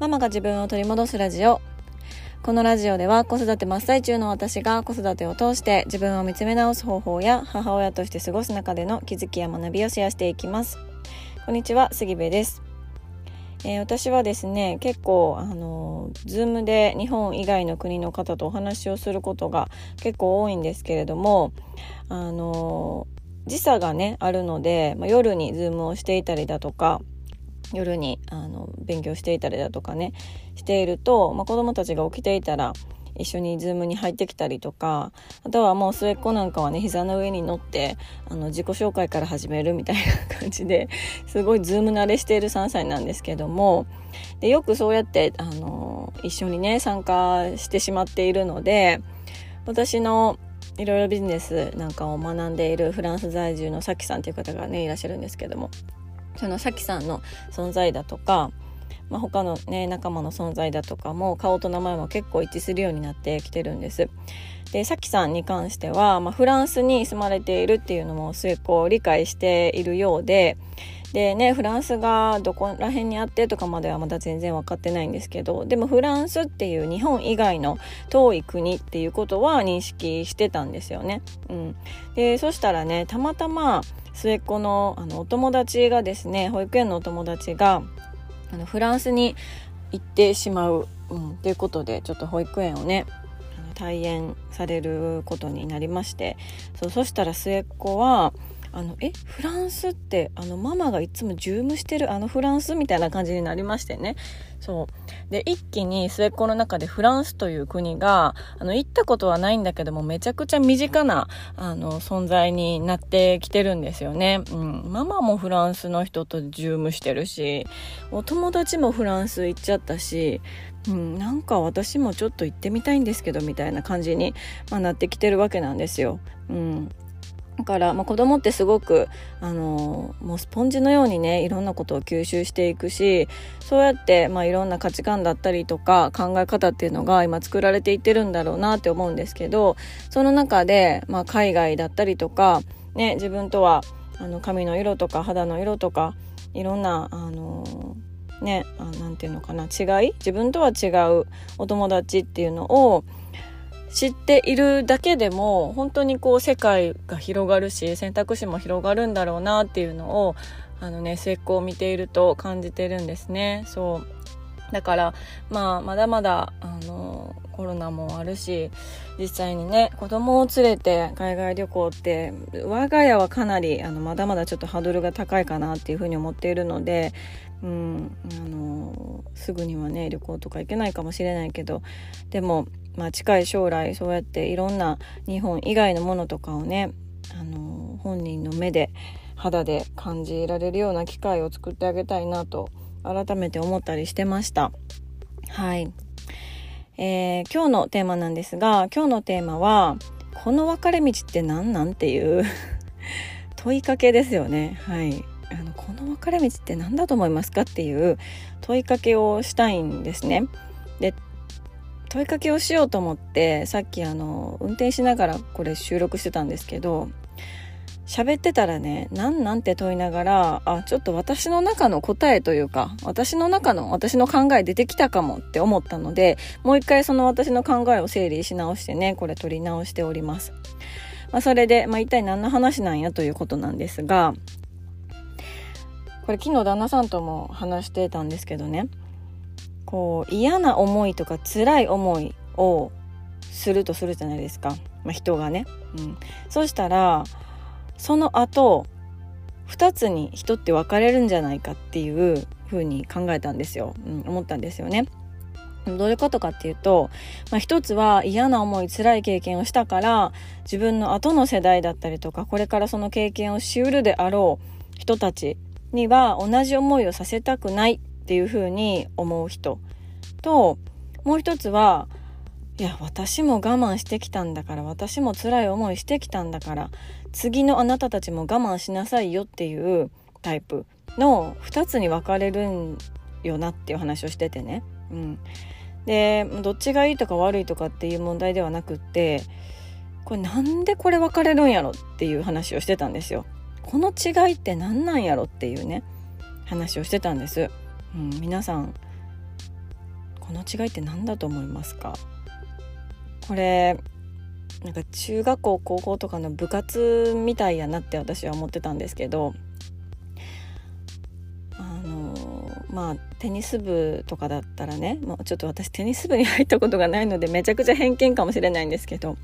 ママが自分を取り戻すラジオ。このラジオでは子育て真っ最中の私が子育てを通して自分を見つめ直す方法や母親として過ごす中での気づきや学びをシェアしていきます。こんにちは、杉部です。私はですね、結構Zoom で日本以外の国の方とお話をすることが結構多いんですけれども、時差がねあるので、夜に Zoom をしていたりだとか夜に勉強していたりだとかねしていると、子供たちが起きていたら一緒に Zoom に入ってきたりとか、あとはもう末っ子なんかはね膝の上に乗って自己紹介から始めるみたいな感じで、すごい Zoom 慣れしている3歳なんですけども、でよくそうやって一緒にね参加してしまっているので、私のいろいろビジネスなんかを学んでいるフランス在住のさきさんという方がねいらっしゃるんですけども、そのさきさんの存在だとか、他の、仲間の存在だとかも顔と名前も結構一致するようになってきてるんです。で、さきさんに関しては、フランスに住まれているっていうのも末っ子を理解しているようで、でね、フランスがどこら辺にあってとかまではまだ全然分かってないんですけど、でもフランスっていう日本以外の遠い国っていうことは認識してたんですよね。で、そしたらね、たまたま末っ子の、お友達がですね、保育園のお友達がフランスに行ってしまう、ということでちょっと保育園をね退園されることになりまして、そしたら末っ子はフランスってママがいつもズームしてるフランスみたいな感じになりましてね。そうで、一気に末っ子の中でフランスという国が行ったことはないんだけどもめちゃくちゃ身近な存在になってきてるんですよね。ママもフランスの人とズームしてるし、お友達もフランス行っちゃったし、なんか私もちょっと行ってみたいんですけどみたいな感じに、なってきてるわけなんですよ。だから、子供ってすごくもうスポンジのようにねいろんなことを吸収していくし、そうやって、いろんな価値観だったりとか考え方っていうのが今作られていってるんだろうなって思うんですけど、その中で、海外だったりとか、自分とは髪の色とか肌の色とかいろんななんていうのかな、違い、自分とは違うお友達っていうのを知っているだけでも本当に世界が広がるし選択肢も広がるんだろうなっていうのを末っ子を見ていると感じてるんですね。そうだから、まだまだコロナもあるし、実際にね子供を連れて海外旅行って我が家はかなりまだまだちょっとハードルが高いかなっていうふうに思っているので、すぐにはね旅行とか行けないかもしれないけど、でも近い将来そうやっていろんな日本以外のものとかをね本人の目で肌で感じられるような機会を作ってあげたいなと改めて思ったりしてました。はい、今日のテーマなんですが、今日のテーマはこの分かれ道って何なんっていう問いかけですよね。はい、この分かれ道って何だと思いますかっていう問いかけをしたいんですね。で、問いかけをしようと思ってさっき運転しながらこれ収録してたんですけど、喋ってたらねなんて問いながら、ちょっと私の中の答えというか私の考え出てきたかもって思ったので、もう一回その私の考えを整理し直してねこれ取り直しております。それで、一体何の話なんやということなんですが、これ昨日旦那さんとも話してたんですけどね、嫌な思いとか辛い思いをするとするじゃないですか、人がね、そうしたらその後2つに人って分かれるんじゃないかっていう風に考えたんですよ、思ったんですよね。どういうことかっていうと、一つは嫌な思い辛い経験をしたから自分の後の世代だったりとかこれからその経験をしうるであろう人たちには同じ思いをさせたくないっていう風に思う人と、もう一つはいや私も我慢してきたんだから私も辛い思いしてきたんだから次のあなたたちも我慢しなさいよっていうタイプの2つに分かれるんよなっていう話をしててね、でどっちがいいとか悪いとかっていう問題ではなくって、これなんでこれ分かれるんやろっていう話をしてたんですよ。この違いって何なんやろっていうね話をしてたんです。皆さんこの違いって何だと思いますか？これなんか中学校高校とかの部活みたいやなって私は思ってたんですけど、テニス部とかだったらね、ちょっと私テニス部に入ったことがないのでめちゃくちゃ偏見かもしれないんですけど、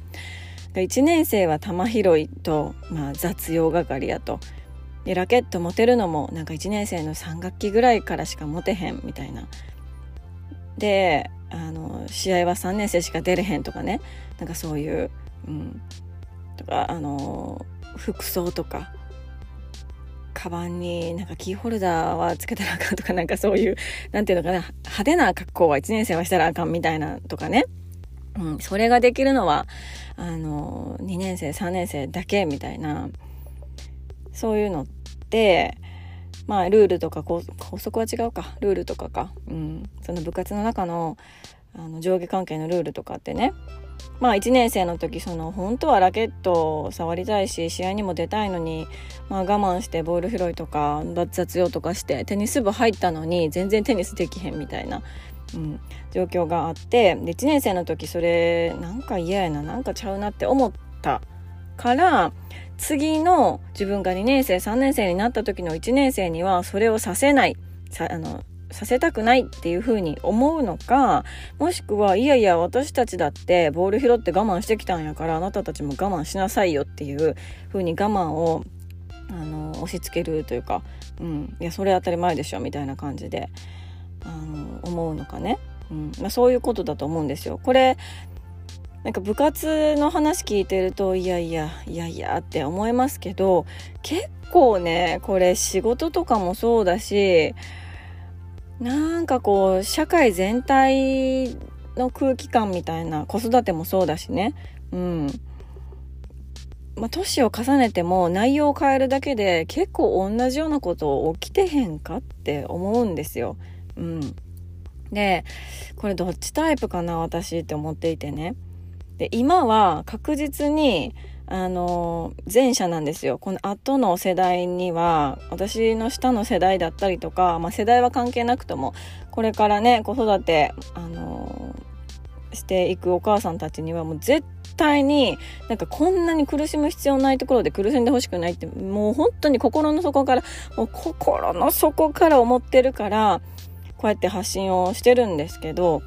1年生は球拾いと、雑用係やと、でラケット持てるのもなんか1年生の3学期ぐらいからしか持てへんみたいな、で試合は3年生しか出れへんとかね、なんかそういう、とか服装とかカバンになんかキーホルダーはつけたらあかんとか、なんかそういうなんていうのかな、派手な格好は1年生はしたらあかんみたいなとかね、それができるのは2年生3年生だけみたいな、そういうのってルールとか校則は違うか、ルールとかか、その部活の中の上下関係のルールとかってね、1年生の時本当はラケットを触りたいし試合にも出たいのに、我慢してボール拾いとか雑用とかしてテニス部入ったのに全然テニスできへんみたいな、状況があって、で1年生の時それなんか嫌やな、なんかちゃうなって思ったから、次の自分が2年生3年生になった時の1年生にはそれをさせないさせたくないっていう風に思うのか、もしくはいやいや私たちだってボール拾って我慢してきたんやからあなたたちも我慢しなさいよっていう風に我慢を押し付けるというか、いやそれ当たり前でしょみたいな感じで思うのかね、そういうことだと思うんですよ。これなんか部活の話聞いてるといやって思いますけど、結構ねこれ仕事とかもそうだし、なんかこう社会全体の空気感みたいな、子育てもそうだしね、年を重ねても内容を変えるだけで結構同じようなこと起きてへんかって思うんですよ。でこれどっちタイプかな私って思っていてね、で今は確実に前者なんですよ。この後の世代には私の下の世代だったりとか、世代は関係なくともこれからね子育て、していくお母さんたちにはもう絶対になんかこんなに苦しむ必要ないところで苦しんでほしくないって、もう本当に心の底から思ってるから、こうやって発信をしてるんですけど、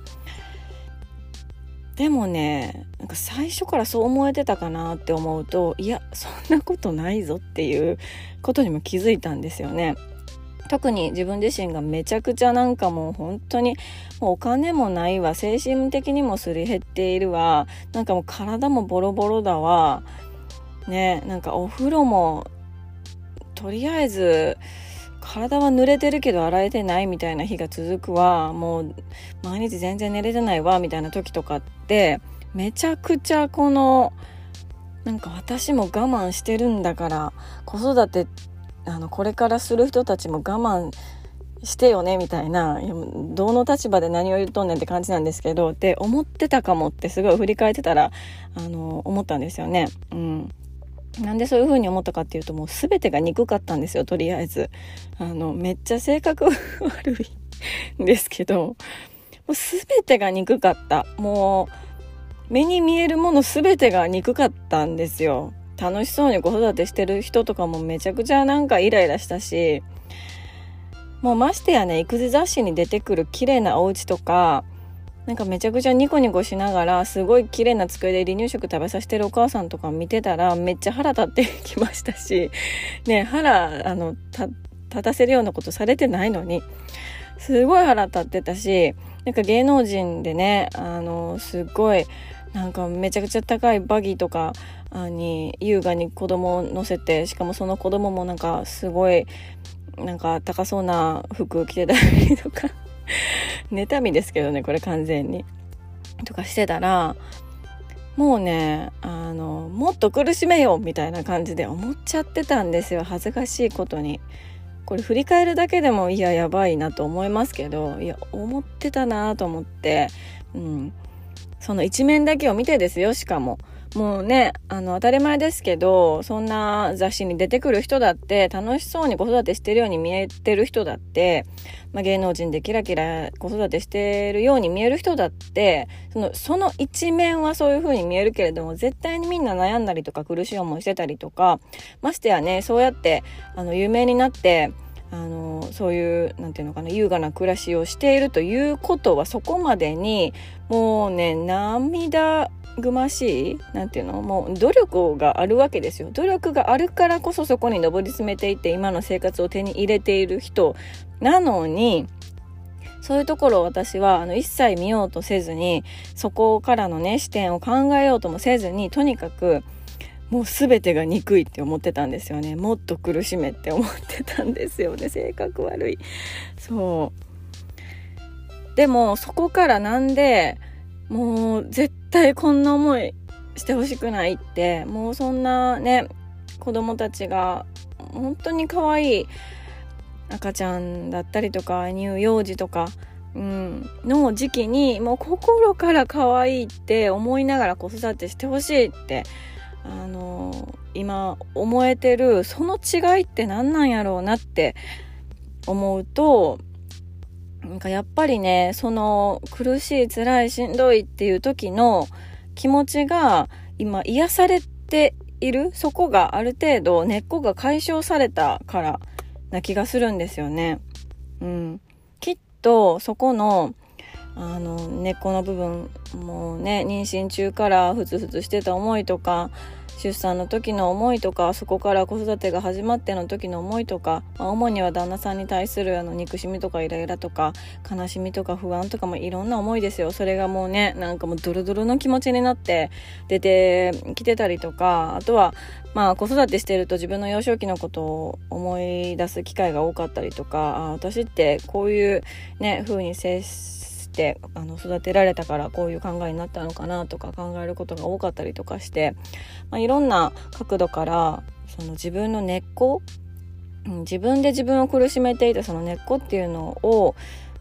でもねなんか最初からそう思えてたかなって思うと、いやそんなことないぞっていうことにも気づいたんですよね。特に自分自身がめちゃくちゃなんかもう本当にもうお金もないわ、精神的にもすり減っているわ、なんかもう体もボロボロだわね、なんかお風呂もとりあえず体は濡れてるけど洗えてないみたいな日が続くわ、もう毎日全然寝れてないわみたいな時とかって、めちゃくちゃこのなんか私も我慢してるんだから、子育てこれからする人たちも我慢してよねみたいな、どの立場で何を言うとんねんって感じなんですけどって思ってたかもってすごい振り返ってたら思ったんですよね。なんでそういう風に思ったかっていうと、もう全てが憎かったんですよ。とりあえずめっちゃ性格悪いんですけど、もう全てが憎かった、もう目に見えるもの全てが憎かったんですよ。楽しそうに子育てしてる人とかもめちゃくちゃなんかイライラしたし、もうましてやね育児雑誌に出てくる綺麗なお家とか、なんかめちゃくちゃニコニコしながらすごい綺麗な机で離乳食食べさせてるお母さんとか見てたらめっちゃ腹立ってきましたし、ね、立たせるようなことされてないのにすごい腹立ってたし、なんか芸能人でねすごいなんかめちゃくちゃ高いバギーとかに優雅に子供を乗せて、しかもその子供もなんかすごいなんか高そうな服着てたりとか妬みですけどねこれ完全にとかしてたら、もうねもっと苦しめよみたいな感じで思っちゃってたんですよ。恥ずかしいことにこれ振り返るだけでもやばいなと思いますけど、いや思ってたなと思って、その一面だけを見てですよ。しかももうね、当たり前ですけど、そんな雑誌に出てくる人だって、楽しそうに子育てしてるように見えてる人だって、まあ、芸能人でキラキラ子育てしてるように見える人だって、その一面はそういう風に見えるけれども、絶対にみんな悩んだりとか苦しい思いしてたりとか、ましてやね、そうやって有名になって、そういうなんていうのかな、優雅な暮らしをしているということは、そこまでにもうね、涙ぐましい、なんていうの、もう努力があるわけですよ。努力があるからこそ、そこに上り詰めていって今の生活を手に入れている人なのに、そういうところを私は一切見ようとせずに、そこからのね、視点を考えようともせずに、とにかくもう全てが憎いって思ってたんですよね。もっと苦しめって思ってたんですよね。性格悪い。そう。でもそこからなんで、もう絶対こんな思いしてほしくないって、もうそんなね、子供たちが本当に可愛い赤ちゃんだったりとか、乳幼児とか、うん、の時期にもう心から可愛いって思いながら子育てしてほしいって今思えてる、その違いって何なんやろうなって思うと、なんかやっぱりね、その苦しい、辛い、しんどいっていう時の気持ちが今癒されている、そこがある程度根っこが解消されたからな気がするんですよね。うん、きっとそこの根っこの部分、もうね、妊娠中からふつふつしてた思いとか、出産の時の思いとか、そこから子育てが始まっての時の思いとか、まあ、主には旦那さんに対する憎しみとかイライラとか悲しみとか不安とかもいろんな思いですよ。それがもうね、なんかもうドロドロの気持ちになって出てきてたりとか、あとはまあ子育てしてると自分の幼少期のことを思い出す機会が多かったりとか、私ってこういうね風に接して育てられたからこういう考えになったのかなとか考えることが多かったりとかして、まあ、いろんな角度からその自分の根っこ、自分で自分を苦しめていたその根っこっていうのを、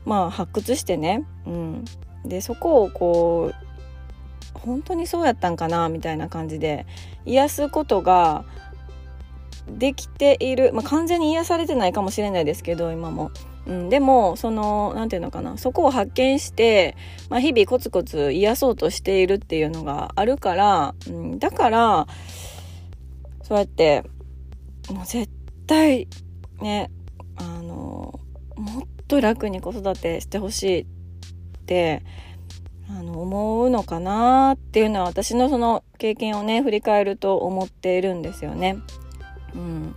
まあ、発掘してね、うん、でそこをこう本当にそうやったんかなみたいな感じで癒すことができている、まあ、完全に癒されてないかもしれないですけど今も、うん、でもなんていうのかな、そこを発見して、まあ、日々コツコツ癒そうとしているっていうのがあるから、うん、だからそうやってもう絶対ね、もっと楽に子育てしてほしいって思うのかなっていうのは、私のその経験をね振り返ると思っているんですよね。うん、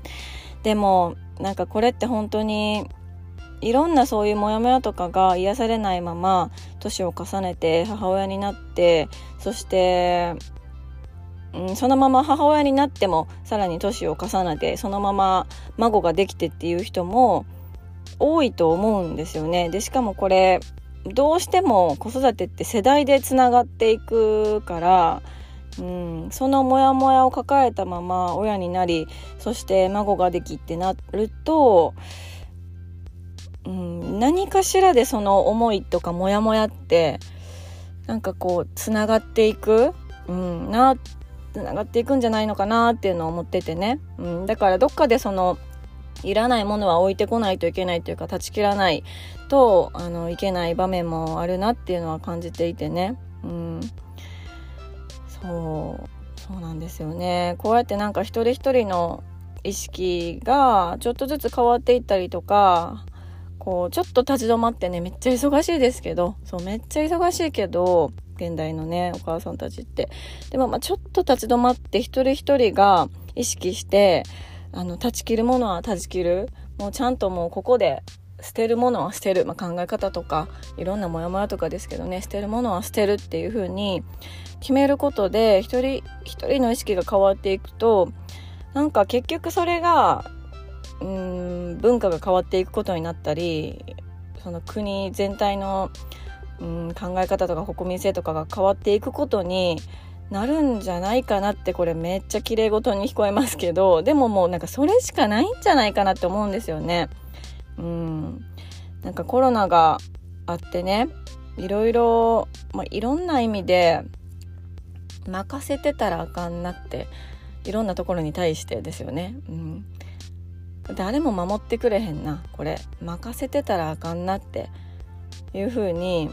でもなんかこれって本当にいろんなそういうモヤモヤとかが癒されないまま年を重ねて母親になって、そして、そのまま母親になってもさらに年を重ねてそのまま孫ができてっていう人も多いと思うんですよね。でしかもこれどうしても子育てって世代でつながっていくから、そのモヤモヤを抱えたまま親になり、そして孫ができってなると、何かしらでその思いとかモヤモヤってなんかこうつながっていく、つながっていくんじゃないのかなっていうのを思っててね、だからどっかでそのいらないものは置いてこないといけないというか、断ち切らないといけない場面もあるなっていうのは感じていてね、そうなんですよね。こうやってなんか一人一人の意識がちょっとずつ変わっていったりとか、こうちょっと立ち止まってね、めっちゃ忙しいですけど、めっちゃ忙しいけど現代のねお母さんたちって、でもまあちょっと立ち止まって一人一人が意識して、断ち切るものは断ち切る、もうちゃんともうここで捨てるものは捨てる、まあ、考え方とかいろんなモヤモヤとかですけどね、捨てるものは捨てるっていう風に決めることで一人一人の意識が変わっていくと、なんか結局それが文化が変わっていくことになったり、その国全体の、考え方とか国民性とかが変わっていくことになるんじゃないかなって、これめっちゃ綺麗事に聞こえますけど、でももうなんかそれしかないんじゃないかなって思うんですよね。なんかコロナがあってね、いろいろ、まあ、いろんな意味で任せてたらあかんなって、いろんなところに対してですよね、うん、誰も守ってくれへんな、これ任せてたらあかんなっていうふうに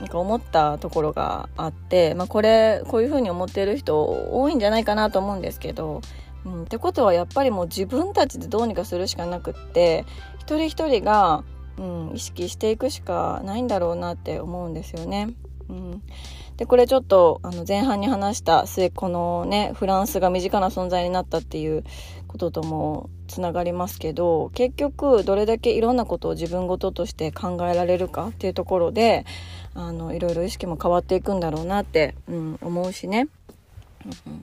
なんか思ったところがあって、まあ、こういうふうに思っている人多いんじゃないかなと思うんですけど、うん、ってことはやっぱりもう自分たちでどうにかするしかなくって、一人一人が、意識していくしかないんだろうなって思うんですよね、うん、でこれちょっと前半に話した末っ子のねフランスが身近な存在になったっていうことともつながりますけど、結局どれだけいろんなことを自分事として考えられるかっていうところでいろいろ意識も変わっていくんだろうなって、思うしね、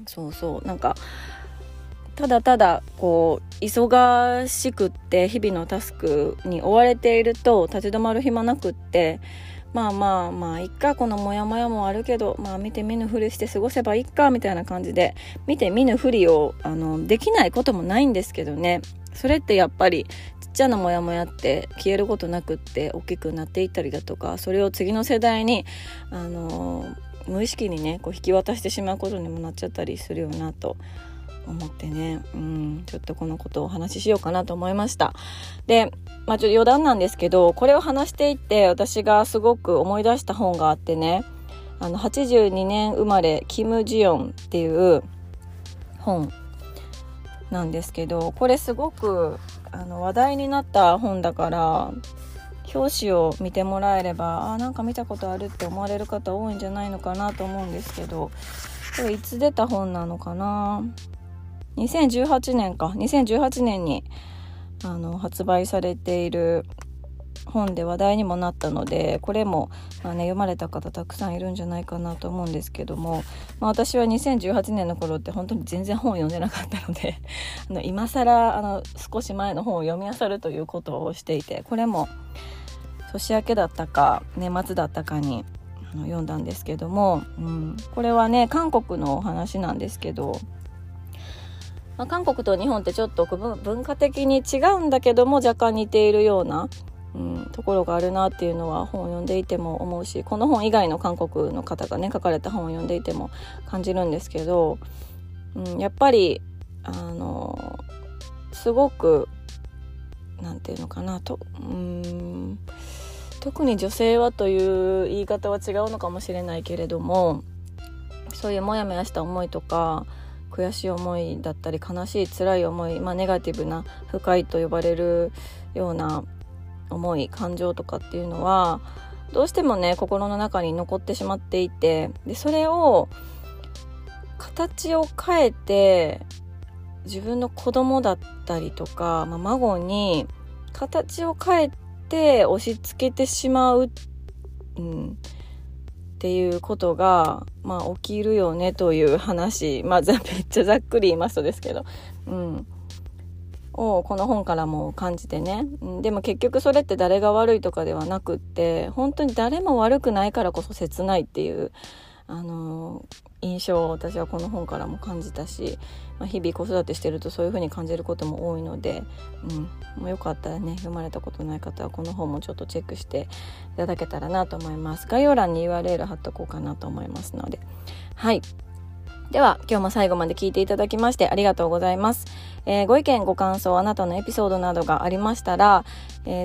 そうそう、なんかただただこう忙しくって日々のタスクに追われていると立ち止まる暇なくって、まあいっか、このモヤモヤもあるけど、まあ見て見ぬふりして過ごせばいっかみたいな感じで、見て見ぬふりをできないこともないんですけどね、それってやっぱりちっちゃなモヤモヤって消えることなくって大きくなっていったりだとか、それを次の世代に無意識にねこう引き渡してしまうことにもなっちゃったりするよなと思ってね、ちょっとこのことをお話ししようかなと思いました。で、まあ、ちょっと余談なんですけど、これを話していって私がすごく思い出した本があってね、82年生まれキム・ジヨンっていう本なんですけど、これすごく話題になった本だから、表紙を見てもらえればなんか見たことあるって思われる方多いんじゃないのかなと思うんですけど、これいつ出た本なのかな、2018年に発売されている本で話題にもなったので、これも、まあね、読まれた方たくさんいるんじゃないかなと思うんですけども、まあ、私は2018年の頃って本当に全然本を読んでなかったので今更少し前の本を読み漁るということをしていて、これも年明けだったか年末だったかに読んだんですけども、これはね韓国のお話なんですけど、まあ、韓国と日本ってちょっと文化的に違うんだけども若干似ているような、ところがあるなっていうのは本を読んでいても思うし、この本以外の韓国の方がね書かれた本を読んでいても感じるんですけど、やっぱりすごくなんていうのかなと、特に女性はという言い方は違うのかもしれないけれども、そういうモヤモヤした思いとか悔しい思いだったり悲しい辛い思い、まあ、ネガティブな不快と呼ばれるような思い感情とかっていうのはどうしてもね心の中に残ってしまっていて、でそれを形を変えて自分の子供だったりとか、まあ、孫に形を変えて押し付けてしまう、っていうことが、まあ、起きるよねという話、まあ、めっちゃざっくり言いますとですけど、をこの本からも感じてね、でも結局それって誰が悪いとかではなくって、本当に誰も悪くないからこそ切ないっていう、印象を私はこの本からも感じたし、まあ、日々子育てしてるとそういう風に感じることも多いので、もうよかったらね読まれたことない方はこの本もちょっとチェックしていただけたらなと思います。概要欄に URL 貼っとこうかなと思いますので、はい、では今日も最後まで聞いていただきましてありがとうございます、ご意見ご感想、あなたのエピソードなどがありましたら、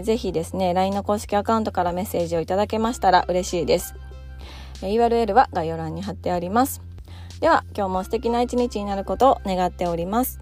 ぜひですね LINE の公式アカウントからメッセージをいただけましたら嬉しいです。URL は概要欄に貼ってあります。では今日も素敵な一日になることを願っております。